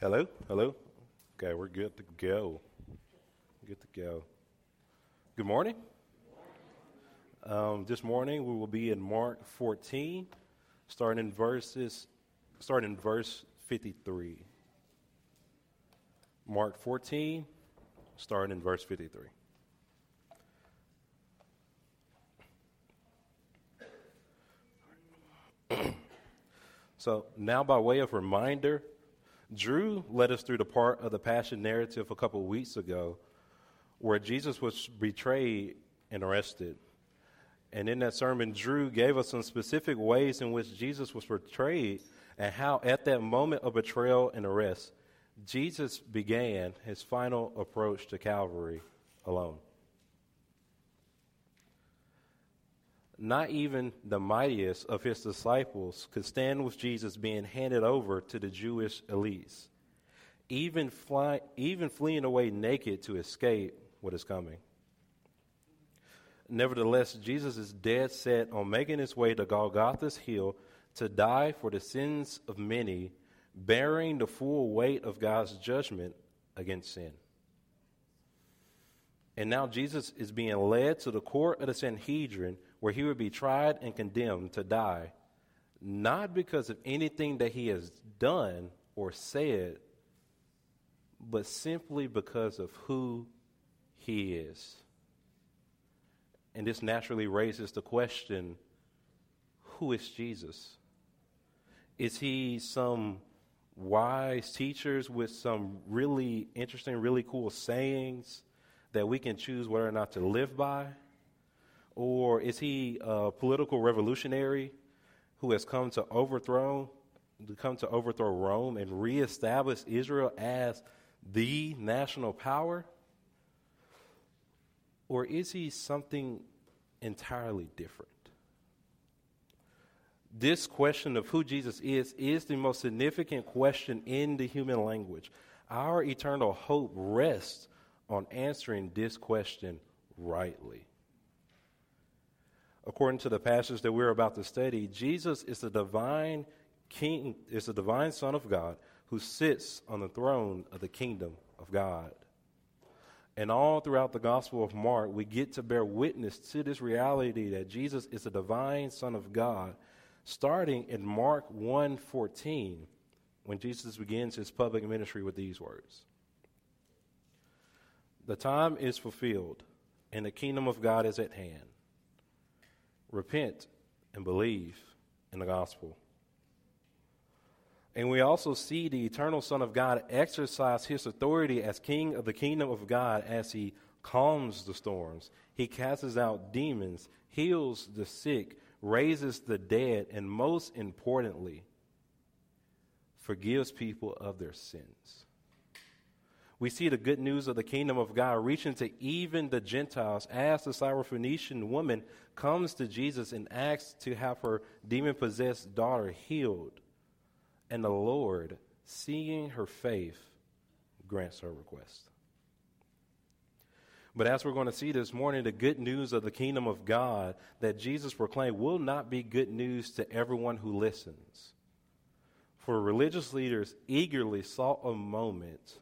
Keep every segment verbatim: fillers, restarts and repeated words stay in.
Hello? Hello? Okay, we're good to go. Good to go. Good morning. Um, this morning we will be in Mark fourteen, starting in verses, starting in verse fifty-three. Mark fourteen, starting in verse fifty-three. So, now by way of reminder, Drew led us through the part of the Passion narrative a couple of weeks ago where Jesus was betrayed and arrested. And in that sermon, Drew gave us some specific ways in which Jesus was betrayed and how at that moment of betrayal and arrest, Jesus began his final approach to Calvary alone. Not even the mightiest of his disciples could stand with Jesus being handed over to the Jewish elites, even, fly, even fleeing away naked to escape what is coming. Nevertheless, Jesus is dead set on making his way to Golgotha's hill to die for the sins of many, bearing the full weight of God's judgment against sin. And now Jesus is being led to the court of the Sanhedrin, where he would be tried and condemned to die, not because of anything that he has done or said, but simply because of who he is. And this naturally raises the question, who is Jesus? Is he some wise teacher with some really interesting, really cool sayings that we can choose whether or not to live by? Or is he a political revolutionary who has come to overthrow, come to overthrow Rome and reestablish Israel as the national power? Or is he something entirely different? This question of who Jesus is is the most significant question in the human language. Our eternal hope rests on answering this question rightly. According to the passage that we're about to study, Jesus is the divine king, is the divine Son of God who sits on the throne of the kingdom of God. And all throughout the Gospel of Mark, we get to bear witness to this reality that Jesus is the divine Son of God, starting in Mark one fourteen, when Jesus begins his public ministry with these words. The time is fulfilled, and the kingdom of God is at hand. Repent and believe in the gospel. And we also see the eternal Son of God exercise his authority as king of the kingdom of God as he calms the storms. He casts out demons, heals the sick, raises the dead, and most importantly, forgives people of their sins. We see the good news of the kingdom of God reaching to even the Gentiles as the Syrophoenician woman comes to Jesus and asks to have her demon-possessed daughter healed. And the Lord, seeing her faith, grants her request. But as we're going to see this morning, the good news of the kingdom of God that Jesus proclaimed will not be good news to everyone who listens. For religious leaders eagerly sought a moment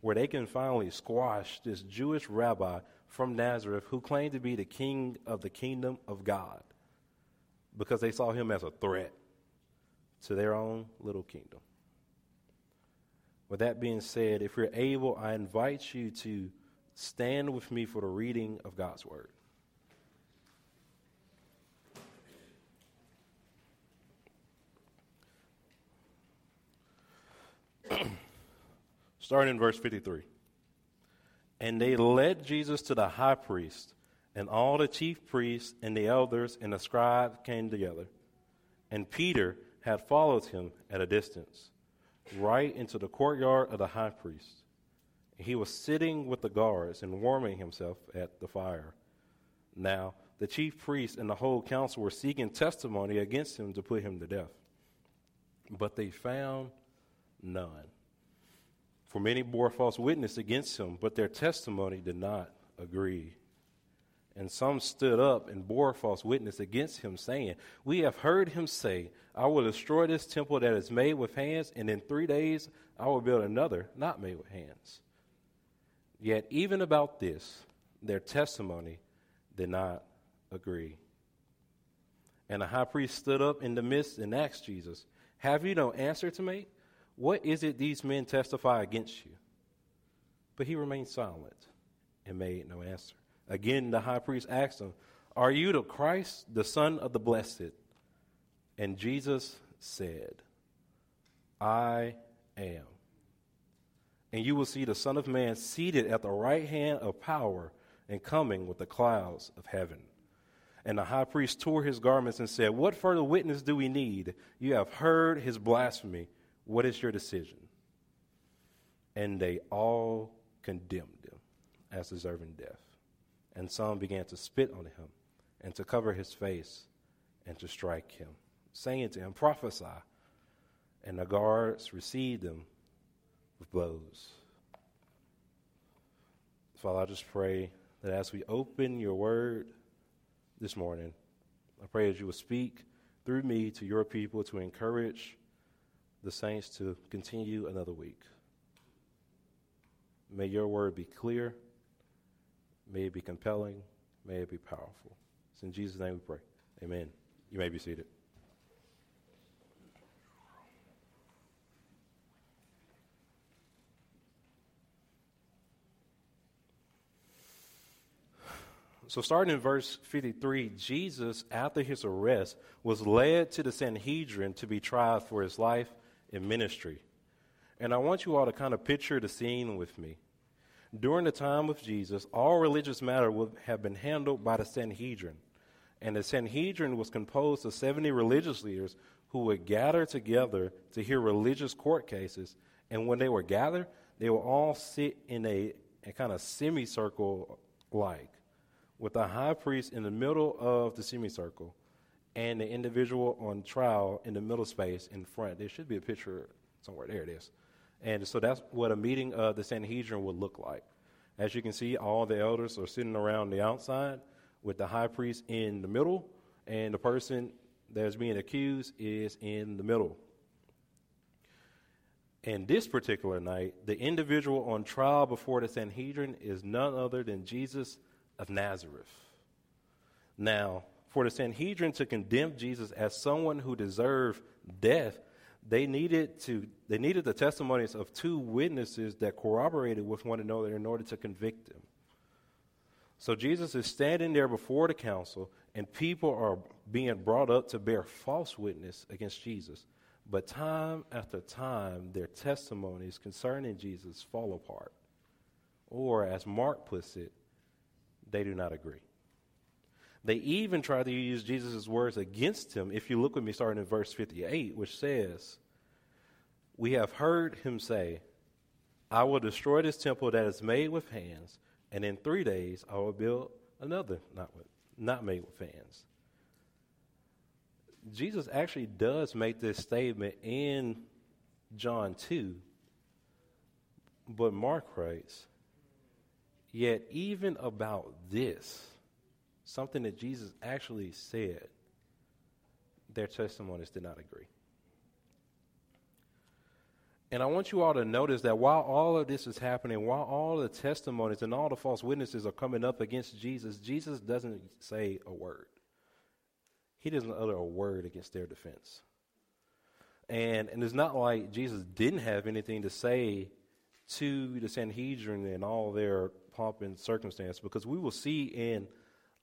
where they can finally squash this Jewish rabbi from Nazareth who claimed to be the king of the kingdom of God, because they saw him as a threat to their own little kingdom. With that being said, if you're able, I invite you to stand with me for the reading of God's word. Starting in verse fifty-three. And they led Jesus to the high priest, and all the chief priests and the elders and the scribes came together. And Peter had followed him at a distance, right into the courtyard of the high priest. He was sitting with the guards and warming himself at the fire. Now, the chief priests and the whole council were seeking testimony against him to put him to death. But they found none. For many bore false witness against him, but their testimony did not agree. And some stood up and bore false witness against him, saying, "We have heard him say, 'I will destroy this temple that is made with hands, and in three days I will build another not made with hands.' Yet even about this, their testimony did not agree. And the high priest stood up in the midst and asked Jesus, 'Have you no answer to make? What is it these men testify against you?' But he remained silent and made no answer. Again, the high priest asked him, 'Are you the Christ, the Son of the Blessed?' And Jesus said, 'I am. And you will see the Son of Man seated at the right hand of power and coming with the clouds of heaven.' And the high priest tore his garments and said, 'What further witness do we need? You have heard his blasphemy. What is your decision?' And they all condemned him as deserving death. And some began to spit on him and to cover his face and to strike him, saying to him, 'Prophesy.' And the guards received him with blows." Father, I just pray that as we open your word this morning, I pray that you will speak through me to your people to encourage the saints to continue another week. May your word be clear. May it be compelling. May it be powerful. It's in Jesus' name we pray. Amen. You may be seated. So starting in verse fifty-three, Jesus, after his arrest, was led to the Sanhedrin to be tried for his life and ministry. And I want you all to kind of picture the scene with me. During the time of Jesus, all religious matter would have been handled by the Sanhedrin. And the Sanhedrin was composed of seventy religious leaders who would gather together to hear religious court cases. And when they were gathered, they would all sit in a, a kind of semicircle-like, with the high priest in the middle of the semicircle and the individual on trial in the middle space in front. There should be a picture somewhere. There it is. And so that's what a meeting of the Sanhedrin would look like. As you can see, all the elders are sitting around the outside with the high priest in the middle, and the person that's being accused is in the middle. And this particular night, the individual on trial before the Sanhedrin is none other than Jesus of Nazareth. Now, for the Sanhedrin to condemn Jesus as someone who deserved death, They needed to. They needed the testimonies of two witnesses that corroborated with one another in order to convict him. So Jesus is standing there before the council, and people are being brought up to bear false witness against Jesus. But time after time, their testimonies concerning Jesus fall apart. Or, as Mark puts it, they do not agree. They even try to use Jesus' words against him. If you look with me starting in verse fifty-eight, which says, "We have heard him say, 'I will destroy this temple that is made with hands, and in three days I will build another not with, not made with hands.'" Jesus actually does make this statement in John two, but Mark writes, "Yet even about this," something that Jesus actually said, their testimonies did not agree. And I want you all to notice that while all of this is happening, while all the testimonies and all the false witnesses are coming up against Jesus, Jesus doesn't say a word. He doesn't utter a word against their defense. And, and it's not like Jesus didn't have anything to say to the Sanhedrin and all their pomp and circumstance, because we will see in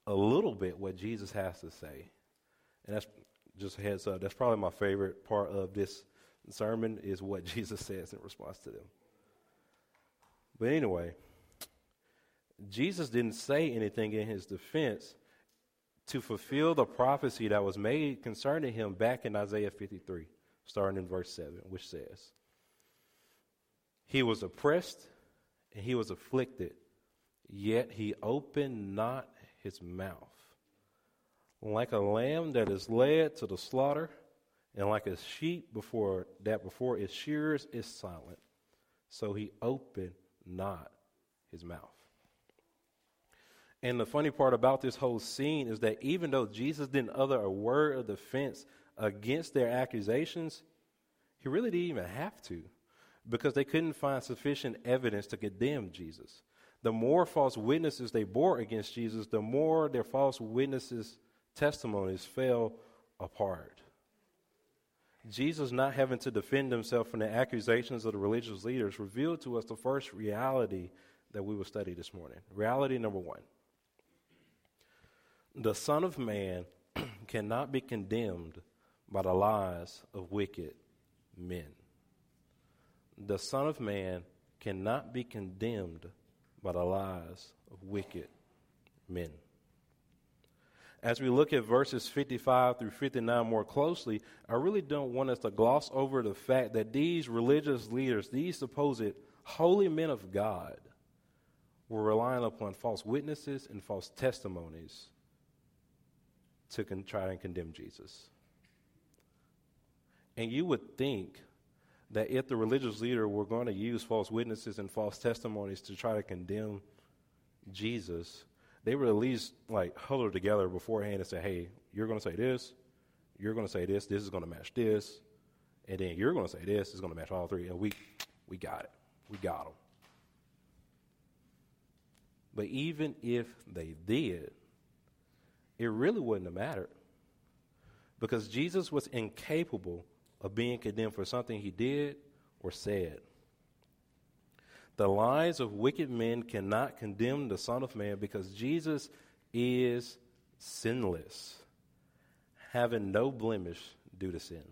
a little bit what Jesus has to say. And that's just a heads up, that's probably my favorite part of this sermon, is what Jesus says in response to them. But anyway, Jesus didn't say anything in his defense to fulfill the prophecy that was made concerning him back in Isaiah fifty-three, starting in verse seven, which says, "He was oppressed and he was afflicted, yet he opened not his mouth. Like a lamb that is led to the slaughter, and like a sheep before that before its shearers is silent, so he opened not his mouth." And the funny part about this whole scene is that even though Jesus didn't utter a word of defense against their accusations, he really didn't even have to, because they couldn't find sufficient evidence to condemn Jesus. The more false witnesses they bore against Jesus, the more their false witnesses' testimonies fell apart. Jesus not having to defend himself from the accusations of the religious leaders revealed to us the first reality that we will study this morning. Reality number one. The Son of Man cannot be condemned by the lies of wicked men. The Son of Man cannot be condemned by the lies of wicked men. As we look at verses fifty-five through fifty-nine more closely, I really don't want us to gloss over the fact that these religious leaders, these supposed holy men of God, were relying upon false witnesses and false testimonies to con- try and condemn Jesus. And you would think that if the religious leader were going to use false witnesses and false testimonies to try to condemn Jesus, they would at least like huddle together beforehand and say, hey, you're going to say this, you're going to say this, this is going to match this, and then you're going to say this, it's going to match all three, and we, we got it. We got them. But even if they did, it really wouldn't have mattered, because Jesus was incapable of being condemned for something he did or said. The lies of wicked men cannot condemn the Son of Man because Jesus is sinless, having no blemish due to sin.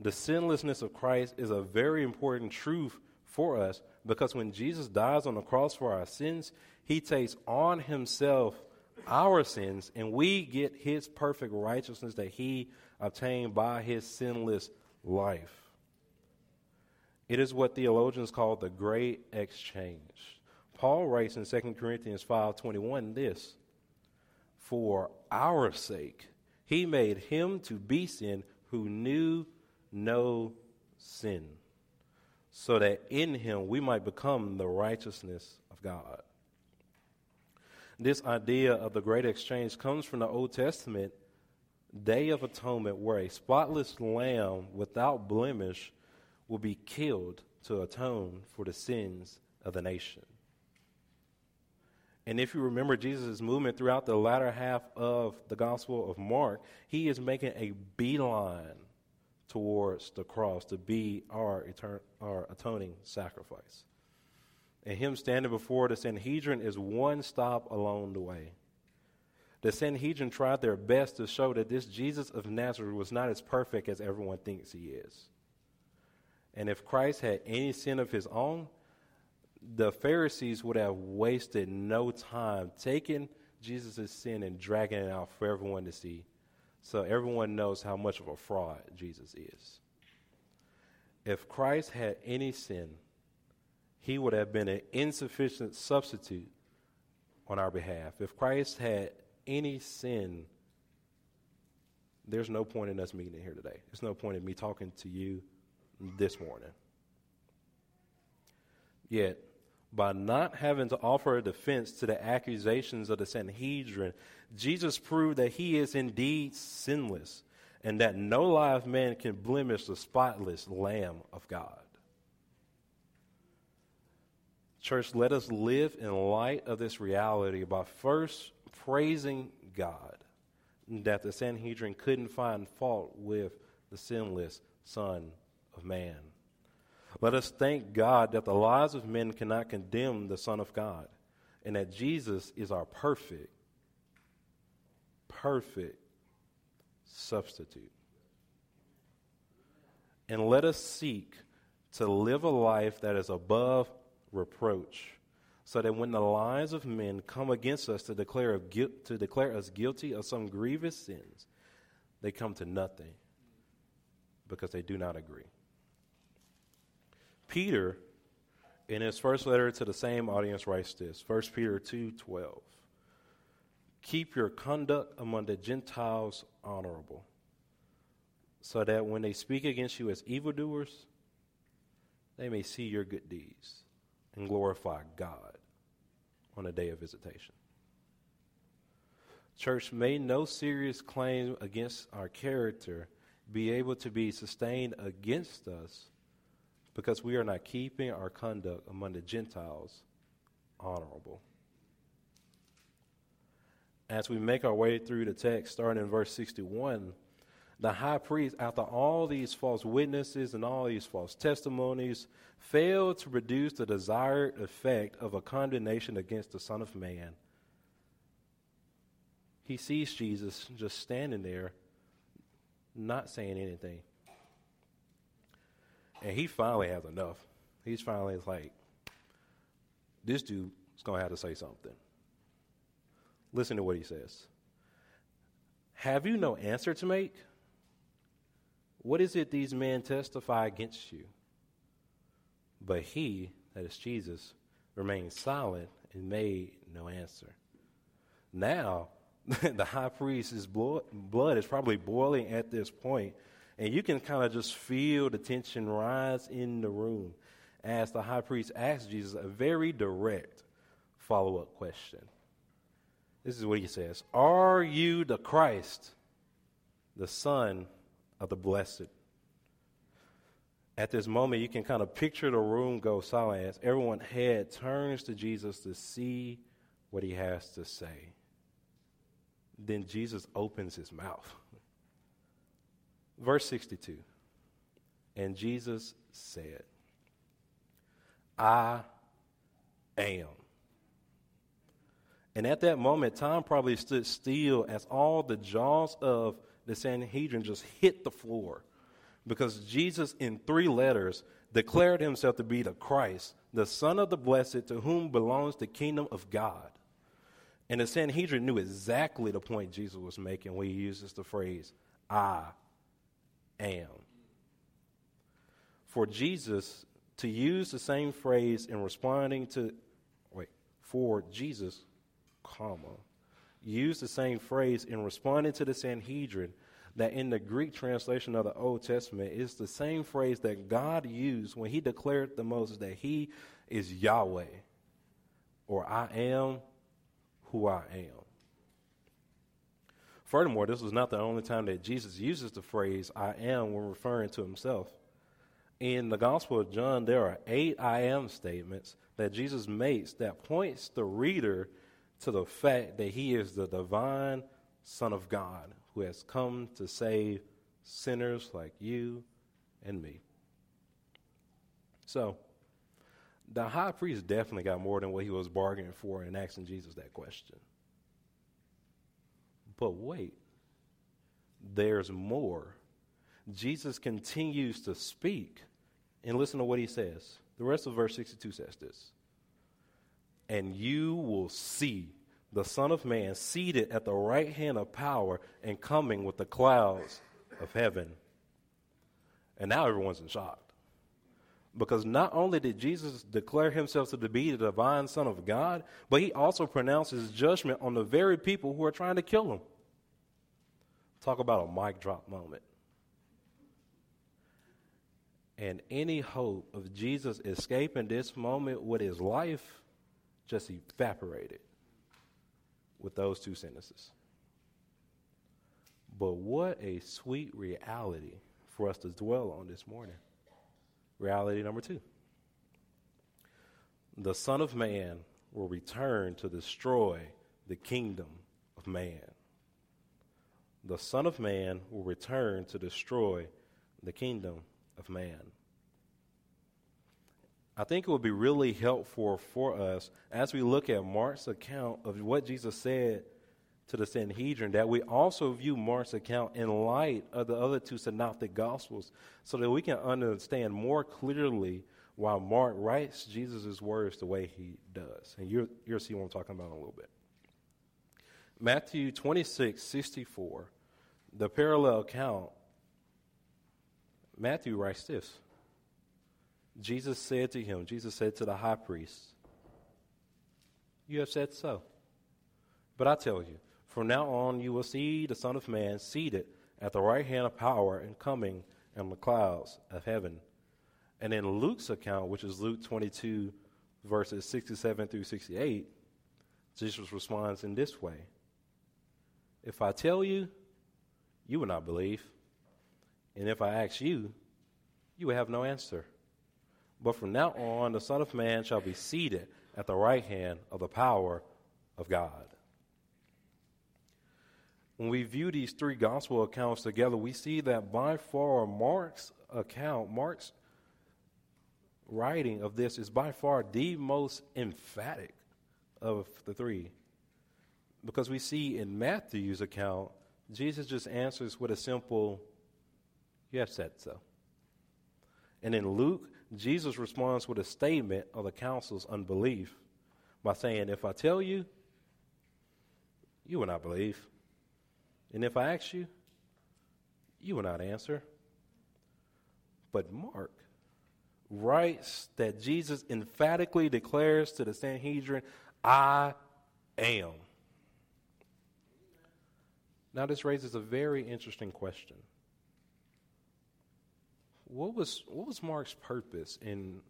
The sinlessness of Christ is a very important truth for us, because when Jesus dies on the cross for our sins, he takes on himself our sins, and we get his perfect righteousness that he obtained by his sinless life. It is what theologians call the great exchange. Paul writes in Second Corinthians five twenty-one this: for our sake he made him to be sin who knew no sin, so that in him we might become the righteousness of God. This idea of the great exchange comes from the Old Testament Day of Atonement, where a spotless lamb without blemish will be killed to atone for the sins of the nation. And if you remember Jesus' movement throughout the latter half of the Gospel of Mark, he is making a beeline towards the cross to be our, etern- our atoning sacrifice. And him standing before the Sanhedrin is one stop along the way. The Sanhedrin tried their best to show that this Jesus of Nazareth was not as perfect as everyone thinks he is. And if Christ had any sin of his own, the Pharisees would have wasted no time taking Jesus' sin and dragging it out for everyone to see, so everyone knows how much of a fraud Jesus is. If Christ had any sin, he would have been an insufficient substitute on our behalf. If Christ had any sin, there's no point in us meeting here today. There's no point in me talking to you this morning. Yet, by not having to offer a defense to the accusations of the Sanhedrin, Jesus proved that he is indeed sinless and that no live man can blemish the spotless Lamb of God. Church, let us live in light of this reality by first praising God that the Sanhedrin couldn't find fault with the sinless Son of Man. Let us thank God that the lies of men cannot condemn the Son of God, and that Jesus is our perfect, perfect substitute. And let us seek to live a life that is above reproach, so that when the lies of men come against us to declare of guilt, to declare us guilty of some grievous sins, they come to nothing because they do not agree. Peter, in his first letter to the same audience, writes this: First Peter two twelve, keep your conduct among the Gentiles honorable, so that when they speak against you as evildoers, they may see your good deeds and glorify God on the day of visitation. Church, may no serious claim against our character be able to be sustained against us because we are not keeping our conduct among the Gentiles honorable. As we make our way through the text, starting in verse sixty-one, the high priest, after all these false witnesses and all these false testimonies, failed to produce the desired effect of a condemnation against the Son of Man. He sees Jesus just standing there, not saying anything. And he finally has enough. He's finally like, this dude's going to have to say something. Listen to what he says. Have you no answer to make? What is it these men testify against you? But he, that is Jesus, remained silent and made no answer. Now, the high priest's blood, blood is probably boiling at this point, and you can kind of just feel the tension rise in the room as the high priest asks Jesus a very direct follow-up question. This is what he says. Are you the Christ, the Son of the Blessed? At this moment, you can kind of picture the room go silent as everyone's head turns to Jesus to see what he has to say. Then Jesus opens his mouth. Verse sixty-two. And Jesus said, I am. And at that moment, time probably stood still as all the jaws of the Sanhedrin just hit the floor, because Jesus, in three letters, declared himself to be the Christ, the Son of the Blessed, to whom belongs the kingdom of God. And the Sanhedrin knew exactly the point Jesus was making when he uses the phrase, I am. For Jesus to use the same phrase in responding to, wait, for Jesus... comma, use the same phrase in responding to the Sanhedrin that in the Greek translation of the Old Testament is the same phrase that God used when he declared to Moses that he is Yahweh, or I am who I am. Furthermore, this was not the only time that Jesus uses the phrase I am when referring to himself. In the Gospel of John, there are eight I am statements that Jesus makes that points the reader to the fact that he is the divine Son of God who has come to save sinners like you and me. So, the high priest definitely got more than what he was bargaining for in asking Jesus that question. But wait, there's more. Jesus continues to speak, and listen to what he says. The rest of verse sixty-two says this. And you will see the Son of Man seated at the right hand of power and coming with the clouds of heaven. And now everyone's in shock. Because not only did Jesus declare himself to be the divine Son of God, but he also pronounces judgment on the very people who are trying to kill him. Talk about a mic drop moment. And any hope of Jesus escaping this moment with his life just evaporated with those two sentences. But what a sweet reality for us to dwell on this morning. Reality number two. The Son of Man will return to destroy the kingdom of man. The Son of Man will return to destroy the kingdom of man. I think it would be really helpful for us as we look at Mark's account of what Jesus said to the Sanhedrin, that we also view Mark's account in light of the other two synoptic gospels so that we can understand more clearly why Mark writes Jesus' words the way he does. And you'll, you'll see what I'm talking about in a little bit. Matthew twenty-six sixty-four, the parallel account, Matthew writes this. Jesus said to him, Jesus said to the high priest, you have said so. But I tell you, from now on you will see the Son of Man seated at the right hand of power and coming in the clouds of heaven. And in Luke's account, which is Luke twenty-two, verses sixty-seven through sixty-eight, Jesus responds in this way. If I tell you, you will not believe. And if I ask you, you will have no answer. But from now on, the Son of Man shall be seated at the right hand of the power of God." When we view these three gospel accounts together, we see that by far Mark's account, Mark's writing of this is by far the most emphatic of the three. Because we see in Matthew's account, Jesus just answers with a simple, "You have said so." And in Luke, Jesus responds with a statement of the council's unbelief by saying, "If I tell you, you will not believe. And if I ask you, you will not answer." But Mark writes that Jesus emphatically declares to the Sanhedrin, "I am." Now this raises a very interesting question. What was what was Mark's purpose in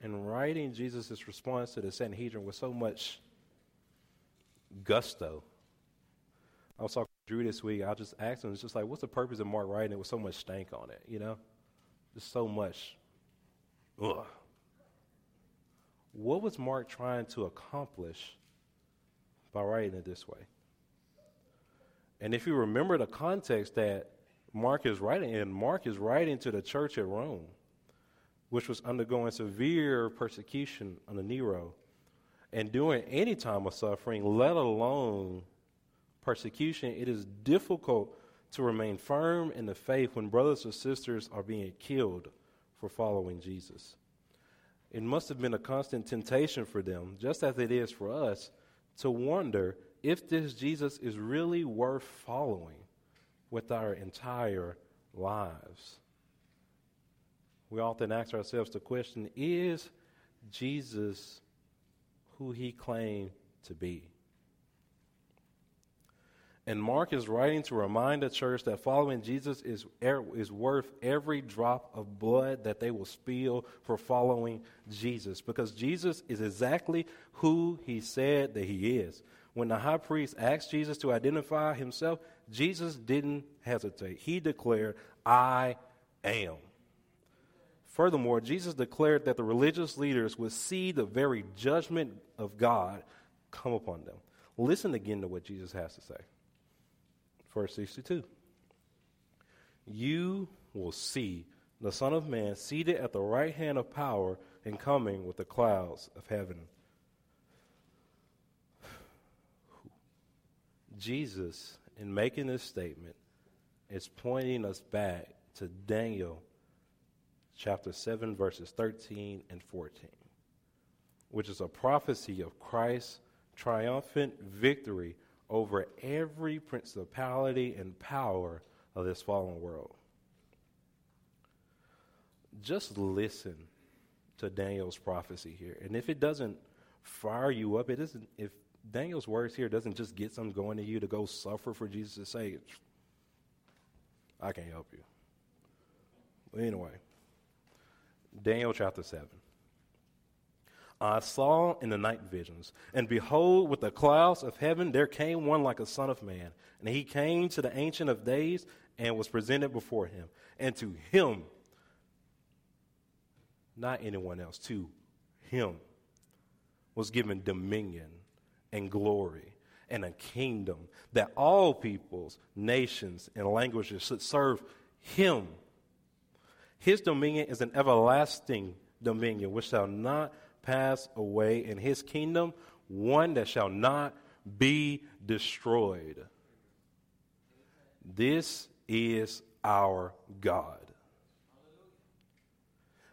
in writing Jesus' response to the Sanhedrin with so much gusto? I was talking to Drew this week. I just asked him, it's just like, what's the purpose of Mark writing it with so much stank on it, you know? Just so much. Ugh. What was Mark trying to accomplish by writing it this way? And if you remember the context that Mark is writing in, Mark is writing to the church at Rome, which was undergoing severe persecution under Nero. And during any time of suffering, let alone persecution, it is difficult to remain firm in the faith when brothers or sisters are being killed for following Jesus. It must have been a constant temptation for them, just as it is for us, to wonder if this Jesus is really worth following with our entire lives. We often ask ourselves the question, is Jesus who he claimed to be? And Mark is writing to remind the church that following Jesus is, er, is worth every drop of blood that they will spill for following Jesus, because Jesus is exactly who he said that he is. When the high priest asked Jesus to identify himself, Jesus didn't hesitate. He declared, "I am." Furthermore, Jesus declared that the religious leaders would see the very judgment of God come upon them. Listen again to what Jesus has to say. Verse sixty-two. "You will see the Son of Man seated at the right hand of power and coming with the clouds of heaven." Jesus, in making this statement, is pointing us back to Daniel chapter seven, verses thirteen and fourteen, which is a prophecy of Christ's triumphant victory over every principality and power of this fallen world. Just listen to Daniel's prophecy here. And if it doesn't fire you up, it isn't, if Daniel's words here doesn't just get something going to you to go suffer for Jesus' sake, I can't help you. But anyway, Daniel chapter seven. "I saw in the night visions, and behold, with the clouds of heaven there came one like a son of man. And he came to the Ancient of Days and was presented before him. And to him," not anyone else, "to him was given dominion and glory and a kingdom, that all peoples, nations, and languages should serve him. His dominion is an everlasting dominion which shall not pass away, in his kingdom one that shall not be destroyed. This is our God."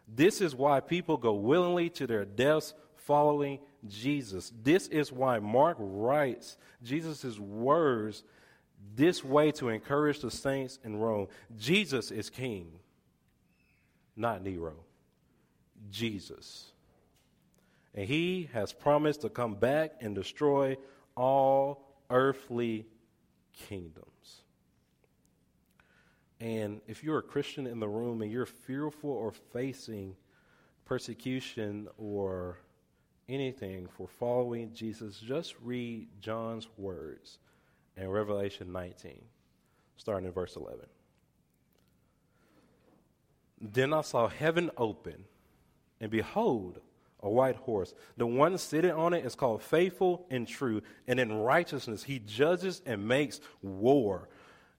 This is why people go willingly to their deaths following Jesus. This is why Mark writes Jesus' words this way to encourage the saints in Rome. Jesus is king, not Nero. Jesus. And he has promised to come back and destroy all earthly kingdoms. And if you're a Christian in the room and you're fearful or facing persecution or anything for following Jesus, just read John's words in Revelation nineteen, starting in verse eleven. Then I saw heaven open, and behold, a white horse. The one sitting on it is called Faithful and True, and in righteousness he judges and makes war.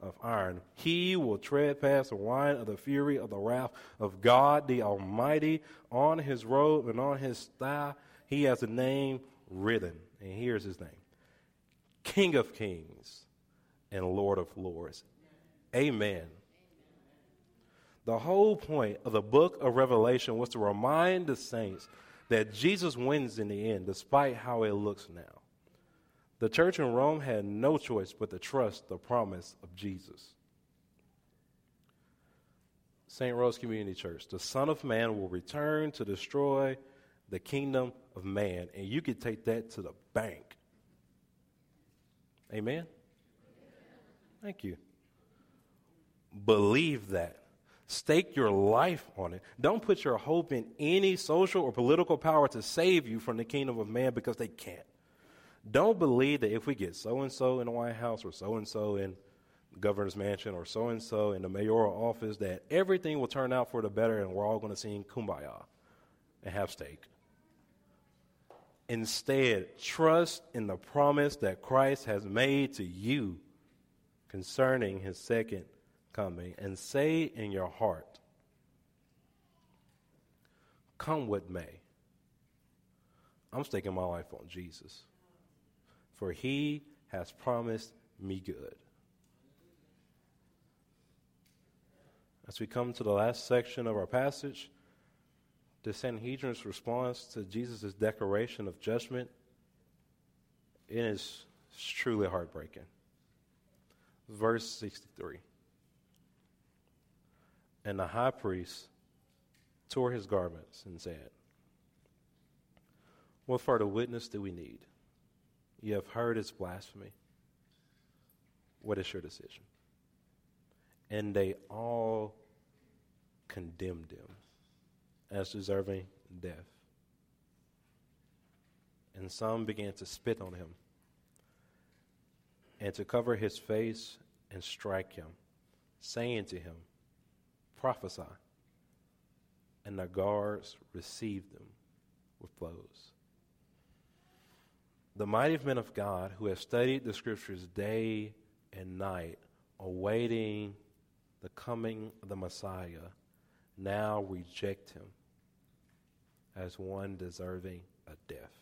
of iron. He will tread past the wine of the fury of the wrath of God the Almighty. On his robe and on his thigh he has a name written, and here's his name: King of Kings and Lord of Lords. Amen. The whole point of the book of Revelation was to remind the saints that Jesus wins in the end, despite how it looks now. The church in Rome had no choice but to trust the promise of Jesus. Saint Rose Community Church, the Son of Man will return to destroy the kingdom of man, and you can take that to the bank. Amen? Thank you. Believe that. Stake your life on it. Don't put your hope in any social or political power to save you from the kingdom of man, because they can't. Don't believe that if we get so-and-so in the White House or so-and-so in the governor's mansion or so-and-so in the mayoral office that everything will turn out for the better and we're all going to sing Kumbaya and have steak. Instead, trust in the promise that Christ has made to you concerning his second coming, and say in your heart, come what may, I'm staking my life on Jesus, for he has promised me good. As we come to the last section of our passage, the Sanhedrin's response to Jesus' declaration of judgment, it is truly heartbreaking. Verse sixty-three. And the high priest tore his garments and said, what further witness do we need? You have heard his blasphemy. What is your decision? And they all condemned him as deserving death. And some began to spit on him and to cover his face and strike him, saying to him, prophesy. And the guards received them with blows. The mighty men of God who have studied the scriptures day and night, awaiting the coming of the Messiah, now reject him as one deserving of death.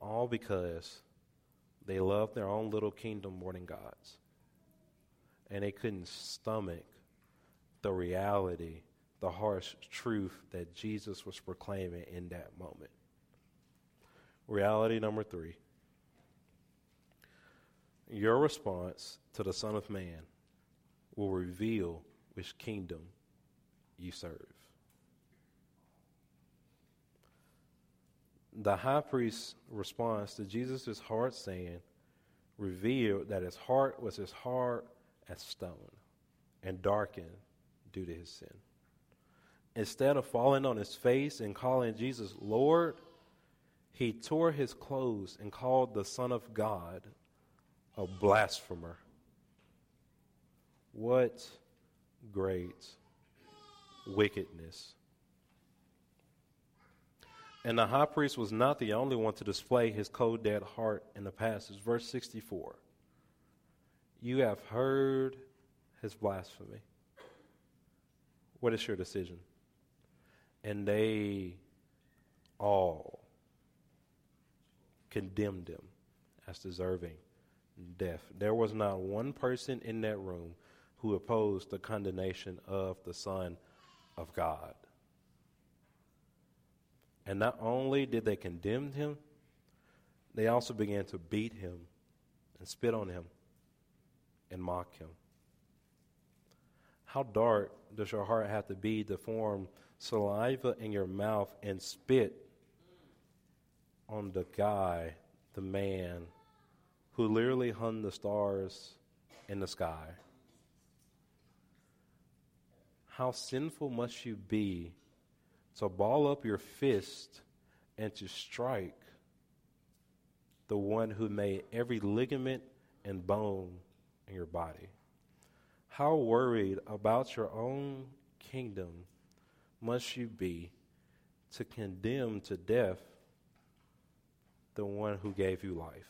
All because they love their own little kingdom more than God's. And they couldn't stomach the reality, the harsh truth that Jesus was proclaiming in that moment. Reality number three. Your response to the Son of Man will reveal which kingdom you serve. The high priest's response to Jesus' hard saying revealed that his heart was as hard as stone and darkened due to his sin. Instead of falling on his face and calling Jesus Lord, he tore his clothes and called the Son of God a blasphemer. What great wickedness. And the high priest was not the only one to display his cold, dead heart in the passage. Verse sixty-four. You have heard his blasphemy. What is your decision? And they all condemned him as deserving death. There was not one person in that room who opposed the condemnation of the Son of God. And not only did they condemn him, they also began to beat him and spit on him and mock him. How dark does your heart have to be to form saliva in your mouth and spit on the guy, the man, who literally hung the stars in the sky? How sinful must you be to ball up your fist and to strike the one who made every ligament and bone in your body? How worried about your own kingdom must you be to condemn to death the one who gave you life?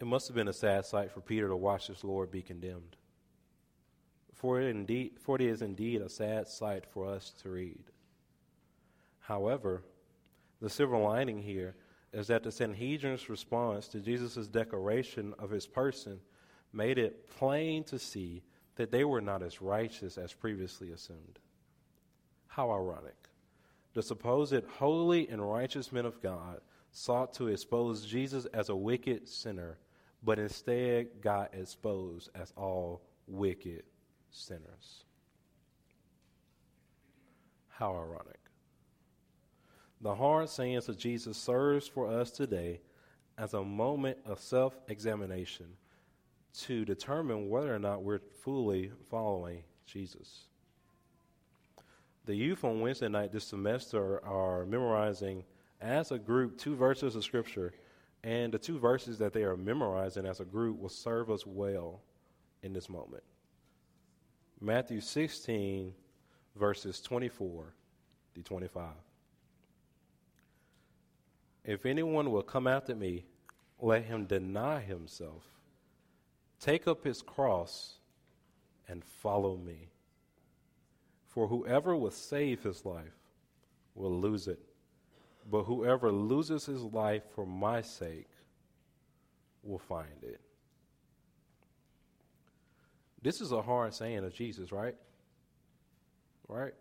It must have been a sad sight for Peter to watch his Lord be condemned. For it, indeed, for it is indeed a sad sight for us to read. However, the silver lining here is that the Sanhedrin's response to Jesus' declaration of his person made it plain to see that they were not as righteous as previously assumed. How ironic. The supposed holy and righteous men of God sought to expose Jesus as a wicked sinner, but instead got exposed as all wicked sinners. How ironic. The hard sayings of Jesus serves for us today as a moment of self-examination to determine whether or not we're fully following Jesus. The youth on Wednesday night this semester are memorizing as a group two verses of Scripture, and the two verses that they are memorizing as a group will serve us well in this moment. Matthew sixteen, verses twenty-four to twenty-five. If anyone will come after me, let him deny himself, take up his cross, and follow me. For whoever will save his life will lose it, but whoever loses his life for my sake will find it. This is a hard saying of Jesus, right? Right?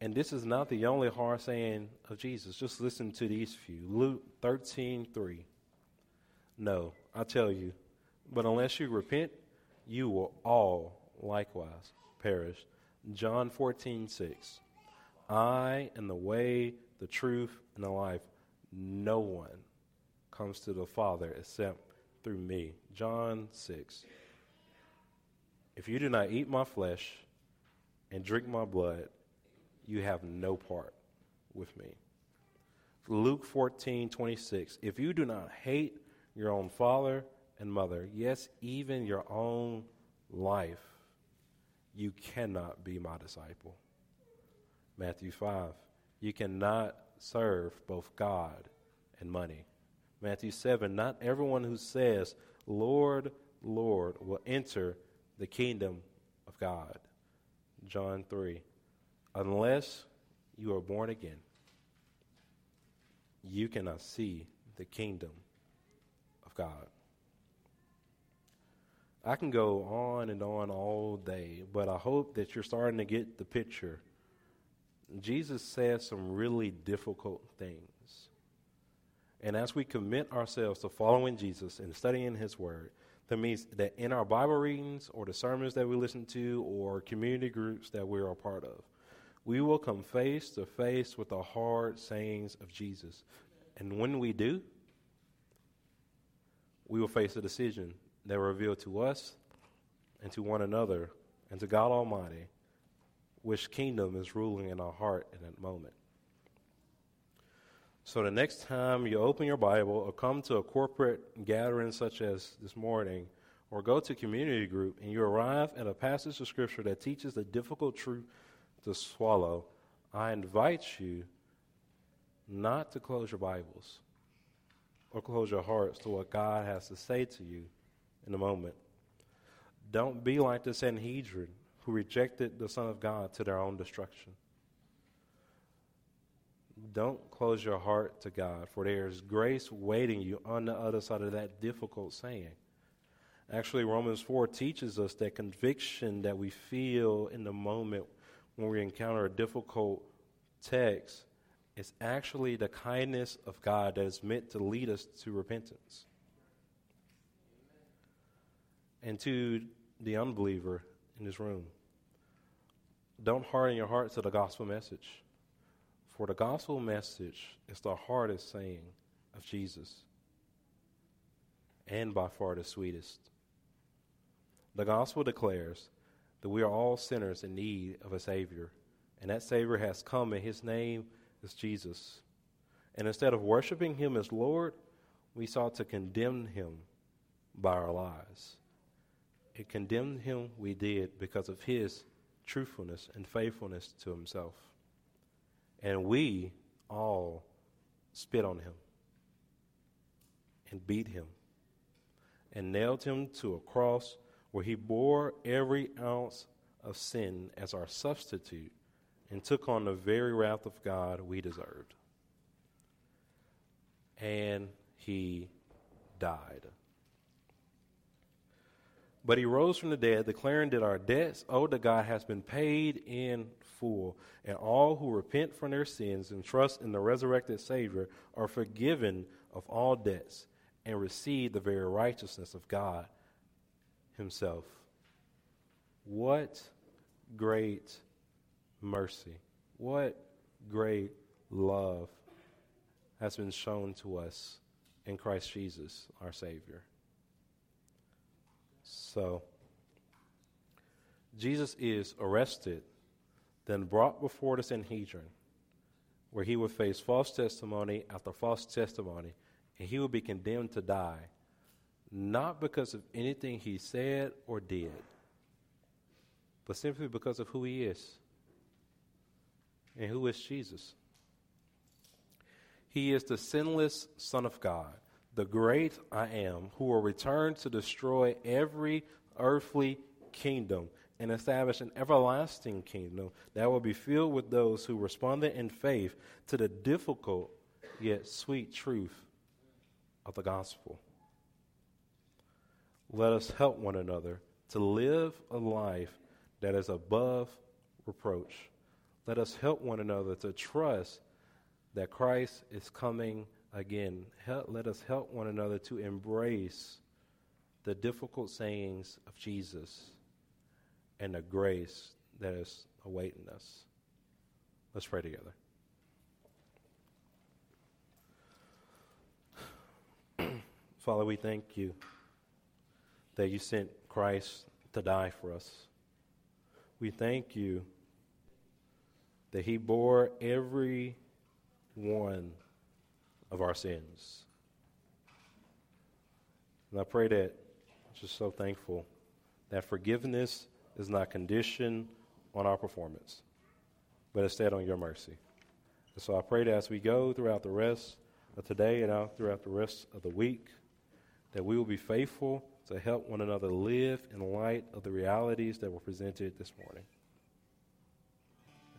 And this is not the only hard saying of Jesus. Just listen to these few. Luke thirteen three. No, I tell you, but unless you repent, you will all likewise perish. John fourteen six. I am the way, the truth, and the life. No one comes to the Father except through me. John six. If you do not eat my flesh and drink my blood, you have no part with me. Luke fourteen twenty-six. If you do not hate your own father and mother, yes, even your own life, you cannot be my disciple. Matthew five, you cannot serve both God and money. Matthew seven, not everyone who says, Lord, Lord, will enter the kingdom of God. John three, unless you are born again, you cannot see the kingdom of God. I can go on and on all day, but I hope that you're starting to get the picture. Jesus says some really difficult things. And as we commit ourselves to following Jesus and studying his word, that means that in our Bible readings or the sermons that we listen to or community groups that we're a part of, we will come face to face with the hard sayings of Jesus. And when we do, we will face a decision that will reveal to us and to one another and to God Almighty which kingdom is ruling in our heart in that moment. So the next time you open your Bible or come to a corporate gathering such as this morning or go to community group and you arrive at a passage of Scripture that teaches the difficult truth to swallow, I invite you not to close your Bibles or close your hearts to what God has to say to you in a moment. Don't be like the Sanhedrin who rejected the Son of God to their own destruction. Don't close your heart to God, for there is grace waiting you on the other side of that difficult saying. Actually, Romans four teaches us that conviction that we feel in the moment when we encounter a difficult text It's actually the kindness of God that is meant to lead us to repentance. And to the unbeliever in this room, don't harden your heart to the gospel message. For the gospel message is the hardest saying of Jesus, and by far the sweetest. The gospel declares that we are all sinners in need of a Savior, and that Savior has come, and his name is Jesus. And instead of worshiping him as Lord, we sought to condemn him by our lives. It condemned him we did because of his truthfulness and faithfulness to himself. And we all spit on him and beat him and nailed him to a cross where he bore every ounce of sin as our substitute and took on the very wrath of God we deserved. And he died. But he rose from the dead, declaring that our debts owed to God has been paid in full, and all who repent from their sins and trust in the resurrected Savior are forgiven of all debts and receive the very righteousness of God himself. What great mercy, what great love has been shown to us in Christ Jesus, our Savior. So, Jesus is arrested, then brought before the Sanhedrin, where he would face false testimony after false testimony, and he would be condemned to die, not because of anything he said or did, but simply because of who he is and who is Jesus. He is the sinless Son of God, the great I am, who will return to destroy every earthly kingdom and establish an everlasting kingdom that will be filled with those who responded in faith to the difficult yet sweet truth of the gospel. Let us help one another to live a life that is above reproach. Let us help one another to trust that Christ is coming again. Help, let us help one another to embrace the difficult sayings of Jesus and the grace that is awaiting us. Let's pray together. Father, we thank you that you sent Christ to die for us. We thank you that he bore every one of our sins. And I pray that, I'm just so thankful, that forgiveness is not conditioned on our performance, but instead on your mercy. And so I pray that as we go throughout the rest of today and out throughout the rest of the week, that we will be faithful to help one another live in light of the realities that were presented this morning.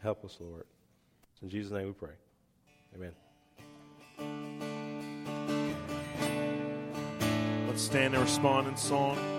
Help us, Lord. It's in Jesus' name we pray. Amen. Stand and respond in song.